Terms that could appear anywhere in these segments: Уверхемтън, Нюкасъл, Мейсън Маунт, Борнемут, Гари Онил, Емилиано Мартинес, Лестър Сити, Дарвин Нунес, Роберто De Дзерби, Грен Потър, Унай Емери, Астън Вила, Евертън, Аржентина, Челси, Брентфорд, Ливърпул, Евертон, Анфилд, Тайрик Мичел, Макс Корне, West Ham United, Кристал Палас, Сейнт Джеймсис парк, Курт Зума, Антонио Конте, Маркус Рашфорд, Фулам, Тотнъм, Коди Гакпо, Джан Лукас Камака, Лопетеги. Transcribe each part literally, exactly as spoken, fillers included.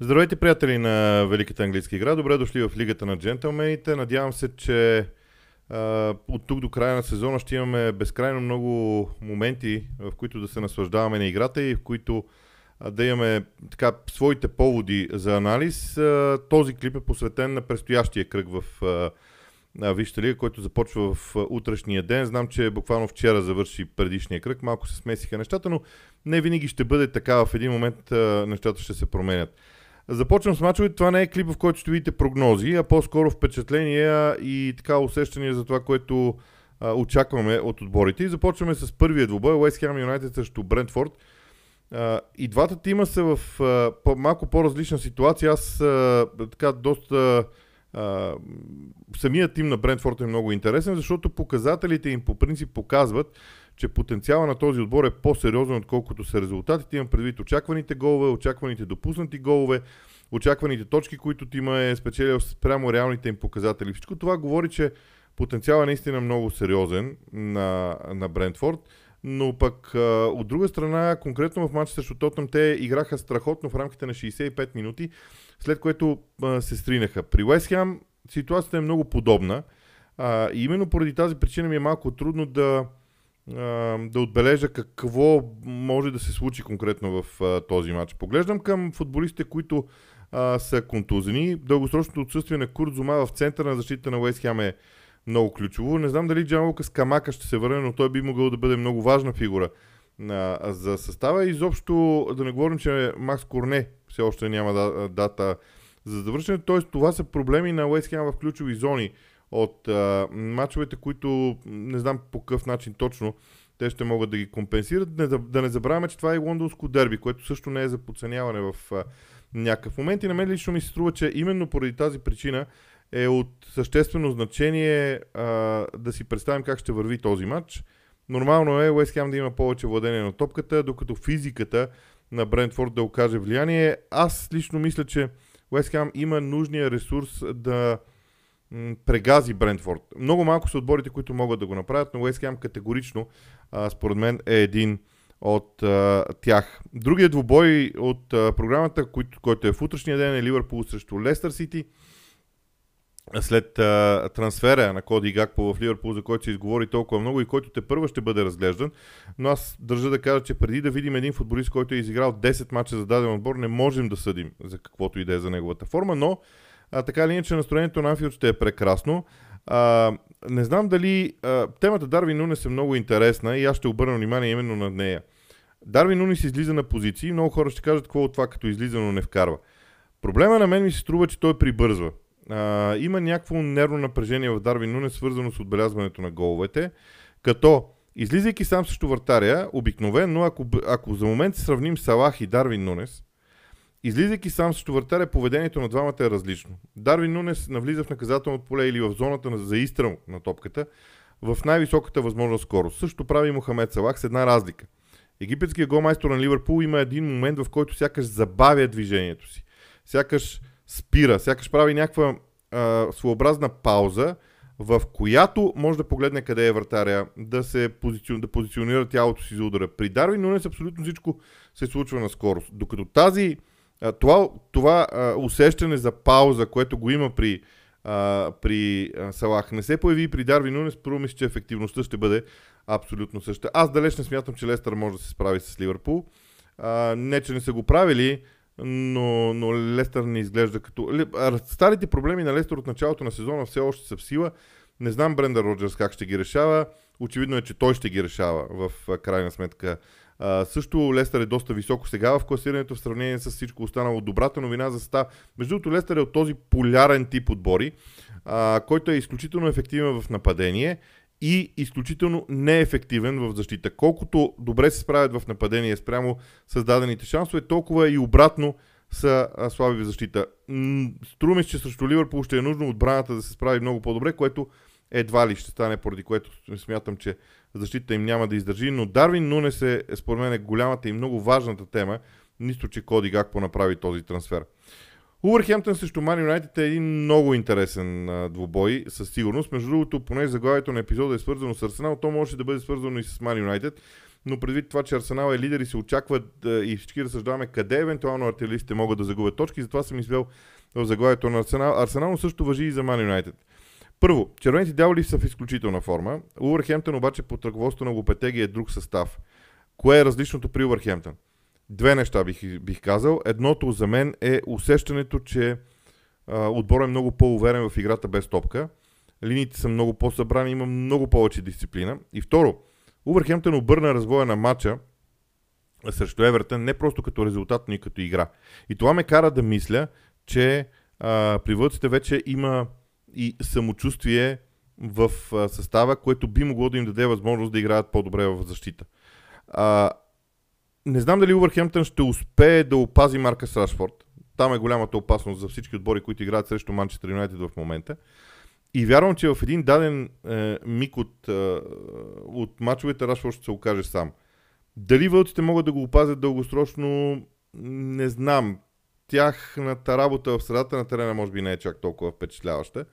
Здравейте, приятели на Великата английска игра. Добре дошли в Лигата на джентълмените. Надявам се, че а, от тук до края на сезона ще имаме безкрайно много моменти, в които да се наслаждаваме на играта и в които а, да имаме така, своите поводи за анализ. А, този клип е посветен на предстоящия кръг в а, Висшата лига, който започва в а, утрешния ден. Знам, че буквално вчера завърши предишния кръг. Малко се смесиха нещата, но не винаги ще бъде така. В един момент а, нещата ще се променят. Започвам с мачовете. Това не е клип, в който ще видите прогнози, а по-скоро впечатления и така усещания за това, което а, очакваме от отборите. И започваме с първия двубой, West Ham United срещу Брентфорд. А, и двата тима са в а, по- малко по-различна ситуация. Аз а, така доста... А, самият тим на Брентфорд е много интересен, защото показателите им по принцип показват, че потенциала на този отбор е по-сериозен, отколкото са резултатите. Имам предвид очакваните голове, очакваните допуснати голове, очакваните точки, които тима е спечелил спрямо реалните им показатели. Всичко това говори, че потенциалът е наистина много сериозен на, на Брентфорд, но пък а, от друга страна, конкретно в матча срещу Тотнъм, те играха страхотно в рамките на шейсет и пет минути, след което а, се сринаха. При Уест Хем ситуацията е много подобна а, и именно поради тази причина ми е малко трудно да да отбележа какво може да се случи конкретно в а, този матч. Поглеждам към футболистите, които а, са контузени. Дългосрочното отсъствие на Курт Зума в центъра на защита на Уест Хем е много ключово. Не знам дали Джан Лукас Камака ще се върне, но той би могъл да бъде много важна фигура а, за състава. Изобщо да не говорим, че Макс Корне все още няма дата за завършване. Т.е. това са проблеми на Уест Хем в ключови зони от а, мачовете, които не знам по какъв начин точно те ще могат да ги компенсират. Не, да, да не забравяме, че това е и лондонско дерби, което също не е за подценяване в а, някакъв момент. И на мен лично ми се струва, че именно поради тази причина е от съществено значение а, да си представим как ще върви този матч. Нормално е Уест Хем да има повече владение на топката, докато физиката на Брентфорд да окаже влияние. Аз лично мисля, че Уест Хем има нужния ресурс да прегази Брентфорд. Много малко са отборите, които могат да го направят, но Уест Хем категорично, а, според мен, е един от а, тях. Другият двубой от а, програмата, който, който е в утрешния ден, е Ливърпул срещу Лестър Сити. След а, трансфера на Коди Гакпо в Ливърпул, за който се изговори толкова много и който те първа ще бъде разглеждан, но аз държа да кажа, че преди да видим един футболист, който е изиграл десет мача за даден отбор, не можем да съдим за каквото и да е за неговата форма, но А, така или иначе настроението на Анфилд ще е прекрасно. А, не знам дали... А, темата Дарвин Нунес е много интересна и аз ще обърна внимание именно на нея. Дарвин Нунес излиза на позиции. Много хора ще кажат какво от това като излиза, но не вкарва. Проблема на мен ми се струва, че той прибързва. А, има някакво нервно напрежение в Дарвин Нунес, свързано с отбелязването на головете, като излизайки сам срещу вратаря, обикновено, ако, ако за момент сравним Салах и Дарвин Нунес, излизайки сам срещу вратаря, поведението на двамата е различно. Дарвин Нунес навлиза в наказателното поле или в зоната за изстрел на топката в най-високата възможна скорост. Също прави Мохамед Салах с една разлика. Египетският голмайстор на Ливърпул има един момент, в който сякаш забавя движението си. Сякаш спира, сякаш прави някаква а, своеобразна пауза, в която може да погледне къде е вратаря, да се позицион, да позиционира тялото си за удара. При Дарвин Нунес абсолютно всичко се случва на скорост. Докато тази Това, това а, усещане за пауза, което го има при, а, при а, Салах, не се появи при Дарвин Нунес, първо мисля, че ефективността ще бъде абсолютно съща. Аз далеч не смятам, че Лестър може да се справи с Ливърпул. А, не, че не са го правили, но, но Лестър не изглежда като... Старите проблеми на Лестър от началото на сезона все още са в сила. Не знам Брендан Роджерс как ще ги решава. Очевидно е, че той ще ги решава в а, крайна сметка. Uh, също Лестър е доста високо сега в класирането в сравнение с всичко останало. Добрата новина за ста. Между другото, Лестър е от този полярен тип отбори, uh, който е изключително ефективен в нападение и изключително неефективен в защита. Колкото добре се справят в нападение спрямо създадените шансове, толкова и обратно са uh, слаби в защита. М- Струва ми се, че срещу Ливърпул ще е нужно отбраната да се справи много по-добре, което едва ли ще стане, поради което смятам, че защита им няма да издържи, но Дарвин Нунес е, според мен, е голямата и много важната тема, нищо, че Коди Гакпо направи този трансфер. Уверхемтън срещу Ман Юнайтед е един много интересен а, двубой, със сигурност. Между другото, понеже заглавието на епизода е свързано с Арсенал, то може да бъде свързано и с Ман Юнайтед. но предвид това, че Арсенал е лидер и се очакват и всички разсъждаваме къде евентуално артилеристите могат да загубят точки, затова съм извел в заглавието на Арсенал. Арсенал също важи и за Ман Юнайтед. Първо, червените дяволи са в изключителна форма. Уверхемтън обаче под ръководството на Лопетеги е друг състав. Кое е различното при Уверхемтън? Две неща бих, бих казал. Едното за мен е усещането, че а, отборът е много по-уверен в играта без топка. Линиите са много по-събрани, има много повече дисциплина. И второ, Уверхемтън обърна развоя на матча срещу Евертон не просто като резултат, но и като игра. И това ме кара да мисля, че а, при вълците вече има и самочувствие в а, състава, което би могло да им даде възможност да играят по-добре в защита. А, не знам дали Уверхемтън ще успее да опази Маркус Рашфорд. Там е голямата опасност за всички отбори, които играят срещу Манчестър Юнайтед в момента. И вярвам, че в един даден е, миг от, е, от мачовете Рашфорд ще се окаже сам. Дали вълците могат да го опазят дългосрочно, не знам. Тяхната работа в средата на терена може би не е чак толкова впечатляваща.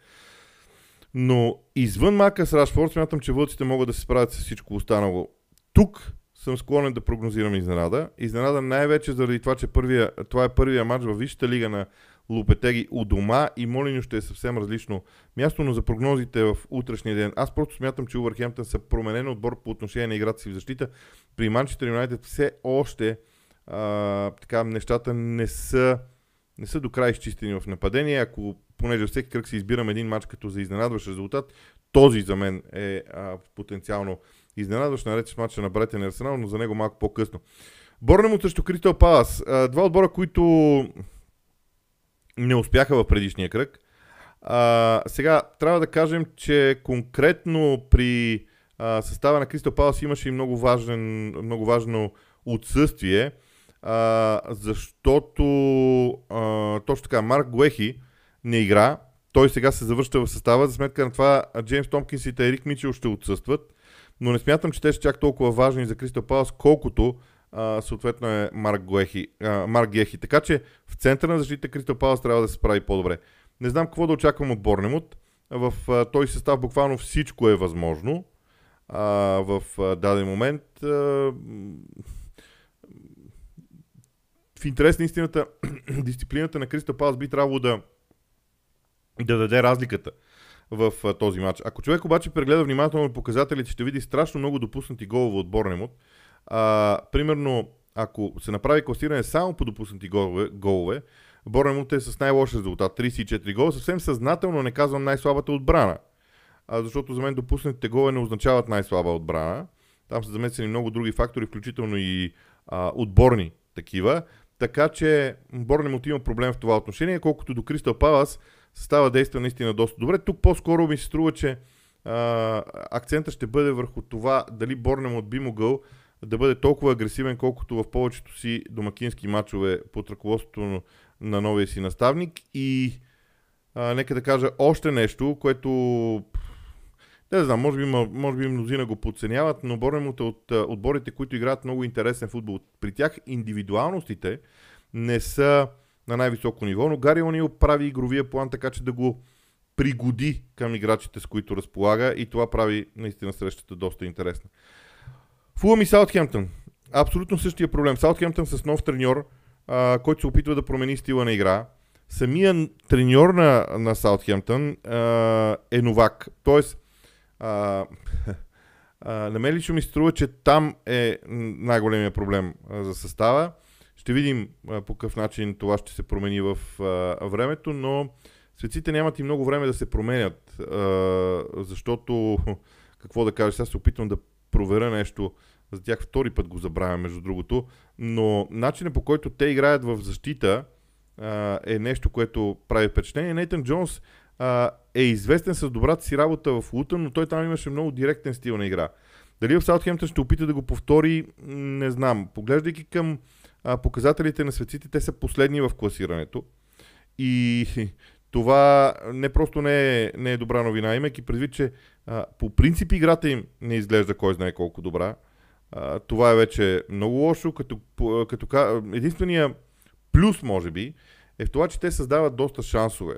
Но извън Маркус Рашфорд смятам, че вълците могат да се справят с всичко останало. Тук съм склонен да прогнозирам изненада. Изненада най-вече заради това, че първия, това е първия матч във Висшата лига на Лопетеги у дома и Молиньо ще е съвсем различно място, но за прогнозите в утрешния ден. Аз просто смятам, че Уверхемптън са променен отбор по отношение на играта си в защита. При Манчестър Юнайтед все още а, така, нещата не са, не са до край изчистени в нападение. Ако понеже всеки кръг си избирам един матч като за изненадващ резултат, този за мен е а, потенциално изненадващ, наред с матча на Брайтън и Арсенал, но за него малко по-късно. Борнемут срещу Кристал Палас. Два отбора, които не успяха в предишния кръг. А, сега трябва да кажем, че конкретно при а, състава на Кристал Палас имаше и много, важен, много важно отсъствие, а, защото а, точно така Марк Гуехи не игра. Той сега се завръща в състава. За сметка на това Джеймс Томпкинс и Тайрик Мичел ще отсъстват, но не смятам, че те ще чак толкова важни за Кристал Палас, колкото а, съответно е Марк Гуехи, а, Марк Гехи. Така че в центъра на защита Кристал Палас трябва да се справи по-добре. Не знам какво да очаквам от Борнемут. В а, този състав буквално всичко е възможно а, в а, даден момент. А, в интерес на истината, дисциплината на Кристал Палас би трябвало да, да даде разликата в а, този матч. Ако човек обаче прегледа внимателно показателите, ще види страшно много допуснати голове от Борнемут. А, примерно, ако се направи класиране само по допуснати голове, голове Борнемут е с най-лош резултат, тридесет и четири гола. Съвсем съзнателно не казвам най-слабата отбрана, а, защото за мен допуснатите голове не означават най-слаба отбрана. Там са замесени много други фактори, включително и а, отборни такива. Така че Борнемут има проблем в това отношение, колкото до Кристал Палас състава действа наистина доста добре. Тук по-скоро ми се струва, че а, акцента ще бъде върху това дали Борнемут би могъл да бъде толкова агресивен, колкото в повечето си домакински матчове под ръководството на новия си наставник. И а, нека да кажа още нещо, което не знам, може би, може би мнозина го подценяват, но Борнемут е от отборите, които играят много интересен футбол. При тях индивидуалностите не са на най-високо ниво, но Гари Онил прави игровия план така, че да го пригоди към играчите, с които разполага, и това прави наистина срещата доста интересна. Фулам и Саутхемптън. Абсолютно същия проблем. Саутхемптън с нов треньор, а, който се опитва да промени стила на игра. Самия треньор на, на Саутхемптън а, е новак. Тоест, а, а, на мен лично ми се струва, че там е най-големия проблем а, за състава. Ще видим а, по какъв начин това ще се промени в а, времето, но светците нямат и много време да се променят, а, защото, какво да кажа, сега се опитвам да проверя нещо, за тях втори път го забравя, между другото, но начинът, по който те играят в защита, а, е нещо, което прави впечатление. Нейтън Джонс а, е известен с добрата си работа в Лутън, но той там имаше много директен стил на игра. Дали в Саутхемптън ще опита да го повтори, не знам. Поглеждайки към а, показателите на светците, те са последни в класирането и това не просто не е, не е добра новина, имайки предвид, че а, по принцип играта им не изглежда кой знае колко добра. А, това е вече много лошо. Като, като, единствения плюс, може би, е в това, че те създават доста шансове.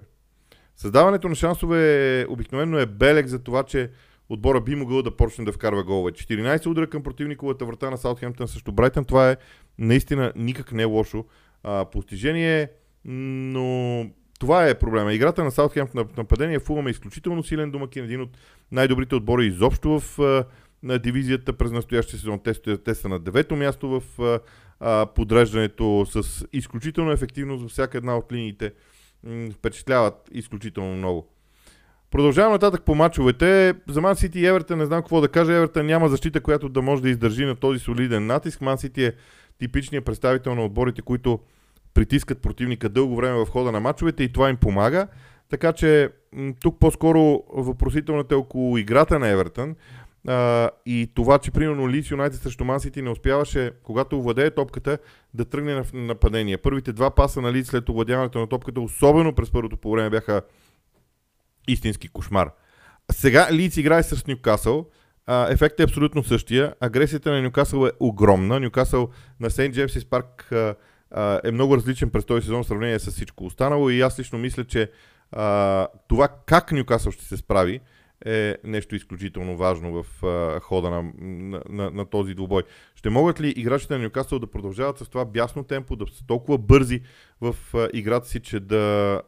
Създаването на шансове обикновено е белег за това, че отбора би могъл да почне да вкарва голове. четиринайсет удара към противниковата врата на Саутхемптън срещу Брайтън. Това е наистина никак не лошо а, постижение, но това е проблема. Играта на Саутхемптън на нападение, Фулам е изключително силен домакин, един от най-добрите отбори изобщо в а, на дивизията през настоящия сезон. Те, те са на девето място в а, а, подреждането с изключително ефективност във всяка една от линиите. М, впечатляват изключително много. Продължавам нататък по мачовете. За Ман Сити и Евертън не знам какво да кажа. Евертън няма защита, която да може да издържи на този солиден натиск. Ман Сити е типичният представител на отборите, които притискат противника дълго време в хода на мачовете и това им помага. Така че тук по-скоро въпросителната е около играта на Евертън. Uh, и това, че примерно Лидс Юнайтед срещу Ман Сити не успяваше, когато овладее топката, да тръгне на нападение. Първите два паса на Лидс след овладяването на топката, особено през първото полувреме, бяха истински кошмар. Сега Лидс играе с Нюкасъл. Uh, ефектът е абсолютно същия. Агресията на Нюкасъл е огромна. Нюкасъл на Сейнт Джеймсис парк uh, uh, е много различен през този сезон в сравнение с всичко останало и аз лично мисля, че uh, това как Нюкасъл ще се справи е нещо изключително важно в а, хода на, на, на, на този двубой. Ще могат ли играчите на Нюкасъл да продължават с това бясно темпо, да са толкова бързи в а, играта си, че да,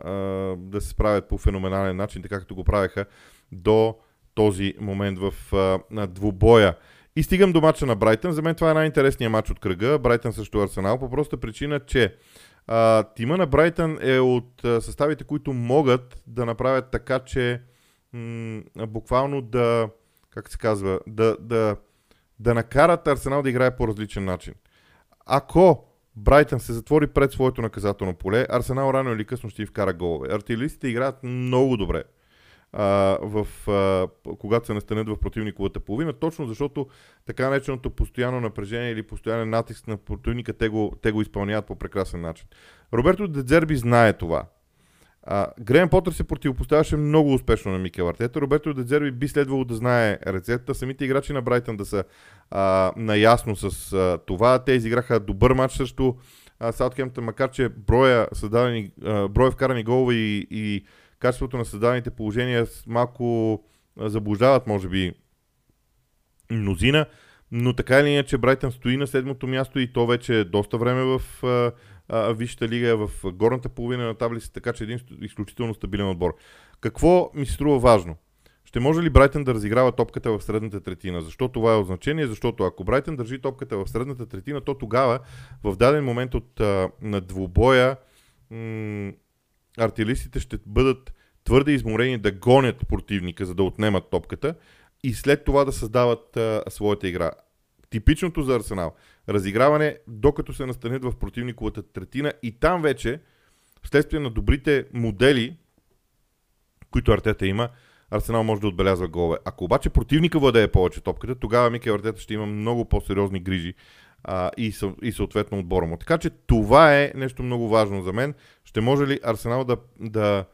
а, да се справят по феноменален начин, така както го правеха до този момент в а, на двубоя. И стигам до мача на Брайтън. За мен това е най-интересният мач от кръга. Брайтън срещу Арсенал по проста причина, че а, тима на Брайтън е от а, съставите, които могат да направят така, че буквално да, как се казва, да, да, да накарат Арсенал да играе по различен начин. Ако Брайтън се затвори пред своето наказателно поле, Арсенал рано или късно ще й вкара голове. Артилеристите играят много добре, а, в, а, когато се настанят в противниковата половина, точно защото така нареченото постоянно напрежение или постоянен натиск на противника, те го, те го изпълняват по прекрасен начин. Роберто Де Дзерби знае това. А, Грен Потър се противопоставяше много успешно на Микел Артета. Роберто Де Дзерби би следвало да знае рецепта. Самите играчи на Брайтън да са а, наясно с а, това. Те изиграха добър матч срещу Саутхемптън, макар че броя, създадени, а, броя вкарани голове и, и качеството на създадените положения малко заблуждават, може би, мнозина. Но така или иначе Брайтън стои на седмото място и то вече е доста време в а, Висшата лига, е в горната половина на таблицата, така че един изключително стабилен отбор. Какво ми се струва важно? Ще може ли Брайтън да разиграва топката в средната третина? Защо това е от значение? Защото ако Брайтън държи топката в средната третина, то тогава в даден момент от а, на двубоя м- артилеристите ще бъдат твърде изморени да гонят противника, за да отнемат топката и след това да създават а, своята игра. Типичното за Арсенал разиграване, докато се настанят в противниковата третина и там вече, вследствие на добрите модели, които Артета има, Арсенал може да отбелязва голове. Ако обаче противника владее повече топката, тогава Микел Артета ще има много по-сериозни грижи а, и, съ, и съответно отбора му. Така че това е нещо много важно за мен. Ще може ли Арсенал да, да,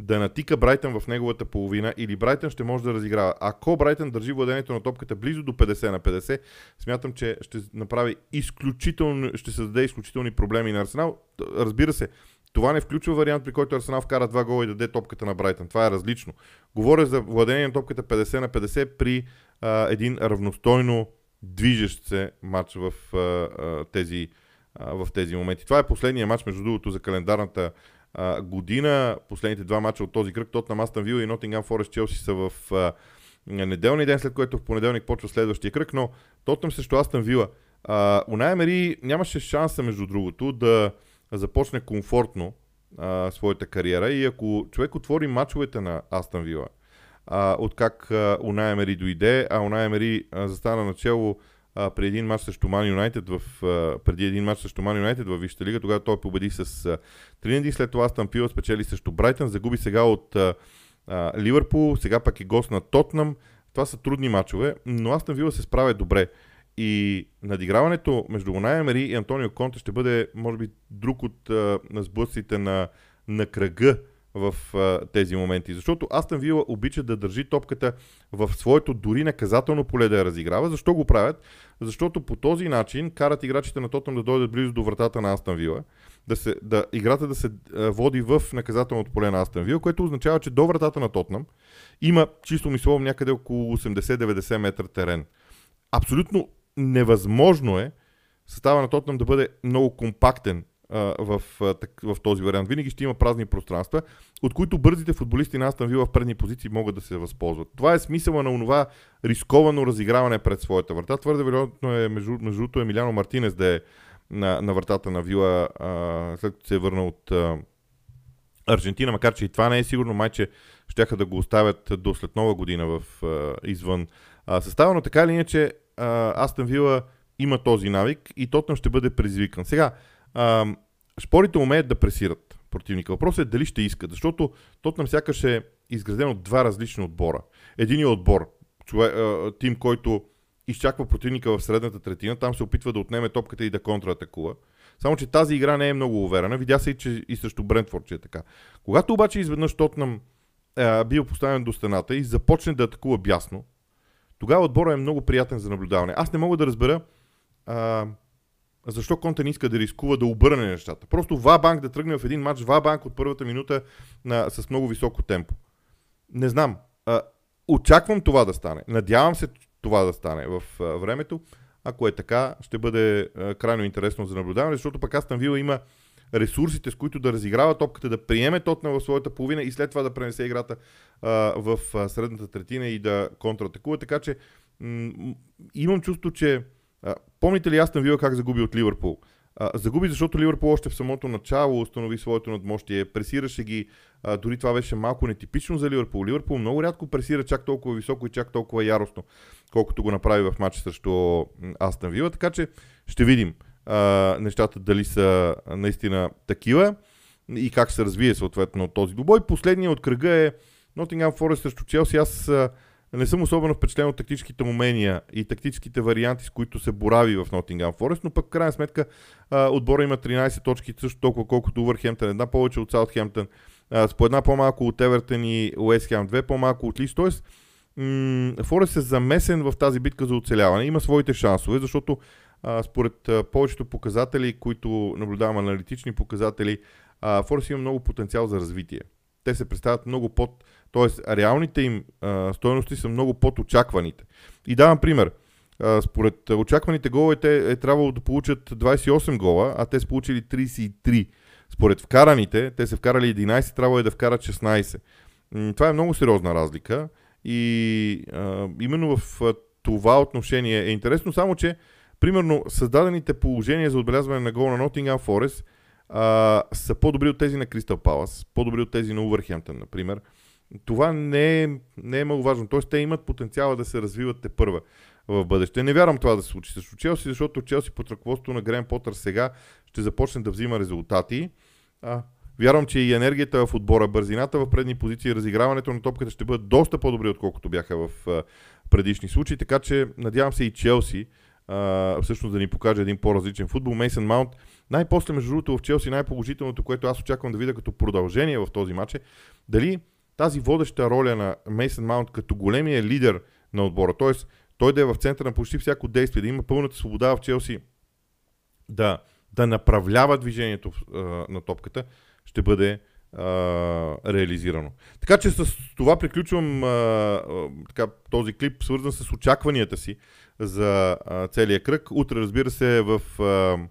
да натика Брайтън в неговата половина или Брайтън ще може да разиграва. Ако Брайтън държи владението на топката близо до петдесет на петдесет, смятам, че ще направи изключително, ще създаде изключителни проблеми на Арсенал. Разбира се, това не включва вариант, при който Арсенал вкара два гола и даде топката на Брайтън. Това е различно. Говоря за владение на топката петдесет на петдесет при а, един равностойно движещ се матч в, а, а, тези, а, в тези моменти. Това е последния матч, между другото, за календарната година. Последните два мача от този кръг, Тотнъм, Астън Вила и Нотингам Форест, Челси са в а, неделния ден, след което в понеделник почва следващия кръг, но Тотнъм срещу Астън Вила. Унай Емери нямаше шанса, между другото, да започне комфортно а, своята кариера и ако човек отвори мачовете на Астън Вила, а, от как Унай Емери дойде, а Унай Емери застана начело а, преди един матч срещу Ман Юнайтед в а, преди един матч срещу Ман Юнайтед във Висшата лига, тогава той победи с три на едно, след това Астън Вила спечели срещу Брайтън, загуби сега от а, а, Ливърпул, сега пък е гост на Тотнъм. Това са трудни мачове, но Астън Вила се справя добре. И надиграването между Унай Емери и Антонио Конте ще бъде, може би, друг от а, на сблъсците на, на кръга в а, тези моменти. Защото Астън Вила обича да държи топката в своето дори наказателно поле да я разиграва. Защо го правят? Защото по този начин карат играчите на Тотнъм да дойдат близо до вратата на Астън Вила, да се, да, играта да се а, води в наказателното поле на Астън Вила, което означава, че до вратата на Тотнъм има чисто мислово някъде около осемдесет-деветдесет метра терен. Абсолютно невъзможно е състава на Тотнъм да бъде много компактен а, в, а, в този вариант. Винаги ще има празни пространства, от които бързите футболисти на Астън Вила в предни позиции могат да се възползват. Това е смисъла на онова рисковано разиграване пред своята врата. Твърде вероятно е, между другото, Емилиано Мартинес да е на, на вратата на Вила, а, след като се е върна от а, Аржентина, макар че и това не е сигурно, майче щяха да го оставят до след нова година в, а, извън а, състава, но така или иначе Астън Вила има този навик и Тотнъм ще бъде предизвикан. Сега, а, шпорите умеят да пресират противника. Въпросът е дали ще искат, защото Тотнъм сякаш е изграден от два различни отбора. Единият отбор, човек, а, тим, който изчаква противника в средната третина, там се опитва да отнеме топката и да контратакува. Само че тази игра не е много уверена. Видя се и, че и срещу Брентфорд, че е така. Когато обаче изведнъж Тотнъм а, бил поставен до стената и започне да атакува бясно, тогава отбора е много приятен за наблюдаване. Аз не мога да разбера а, защо Конте не иска да рискува да обърне нещата. Просто ва-банк да тръгне в един матч, ва-банк от първата минута а, с много високо темпо. Не знам. А, очаквам това да стане. Надявам се това да стане в а, времето. Ако е така, ще бъде а, крайно интересно за наблюдаване, защото пък Астън Вила има ресурсите, с които да разиграва топката, да приеме Тотнъм в своята половина и след това да пренесе играта а, в а, средната третина и да контратакува. Така че м- имам чувство, че а, помните ли Астън Вила как загуби от Ливърпул? А, загуби, защото Ливърпул още в самото начало установи своето надмощие, пресираше ги, а, дори това беше малко нетипично за Ливърпул. Ливърпул много рядко пресира чак толкова високо и чак толкова яростно, колкото го направи в матча срещу Астън Вила, така че ще видим Uh, нещата дали са наистина такива и как се развие съответно този двубой. Последният от кръга е Нотингам Форест срещу Челси. Аз uh, не съм особено впечатлен от тактическите умения и тактическите варианти, с които се борави в Нотингам Форест, но пък в крайна сметка uh, отбора има тринайсет точки, също толкова колкото Уверхемтън, една повече от Саутхемптън, uh, с по една по-малко от Евертон и West Ham, две по-малко от Лидс, т.е. mm, Форест е замесен в тази битка за оцеляване. Има своите шансове, защото според повечето показатели, които наблюдавам, аналитични показатели, Форест има много потенциал за развитие. Те се представят много под, т.е. реалните им стойности са много под очакваните. И давам пример. Според очакваните головете е трябвало да получат двайсет и осем гола, а те са получили трийсет и три. Според вкараните, те са вкарали единайсет, трябвало е да вкарат шестнайсет. Това е много сериозна разлика и именно в това отношение е интересно, само че примерно, създадените положения за отбелязване на гол на Нотингам Форест са по-добри от тези на Кристал Палас, по-добри от тези на Уверхемтън, например. Това не е, не е маловажно. Т.е. те имат потенциала да се развиват тепърва в бъдеще. Не вярвам това да се случи с Челси, защото Челси под ръководството на Грен Потър сега ще започне да взима резултати. А, вярвам, че и енергията в отбора, бързината в предни позиции, разиграването на топката ще бъдат доста по-добри, отколкото бяха в а, предишни случаи. Така че надявам се и Челси Uh, всъщност да ни покаже един по-различен футбол. Мейсън Маунт най-после, между другото, в Челси най-положителното, което аз очаквам да видя като продължение в този матч е дали тази водеща роля на Мейсън Маунт като големия лидер на отбора, т.е. той да е в центъра на почти всяко действие, да има пълната свобода в Челси да, да направлява движението uh, на топката, ще бъде Uh, реализирано. Така че с това приключвам uh, uh, така, този клип, свързан с очакванията си за uh, целия кръг. Утре, разбира се, в, uh,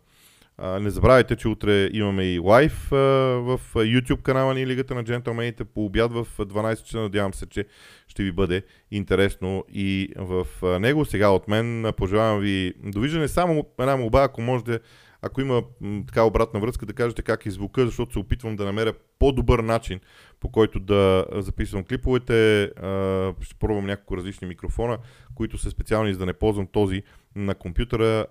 uh, не забравяйте, че утре имаме и лайв uh, в YouTube канала на Лигата на джентълмените по обяд в дванайсет часа. Надявам се, че ще ви бъде интересно и в uh, него. Сега от мен пожелавам ви довиждане. Само една молба, ако можете, ако има така обратна връзка, да кажете как е звука, защото се опитвам да намеря по-добър начин, по който да записвам клиповете. Ще пробвам няколко различни микрофона, които са специални, за да не ползвам този на компютъра.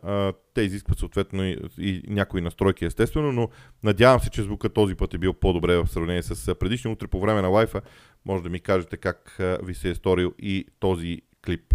Те изискват съответно и някои настройки, естествено, но надявам се, че звука този път е бил по-добре в сравнение с предишния. Утре по време на лайфа може да ми кажете как ви се е сторил и този клип.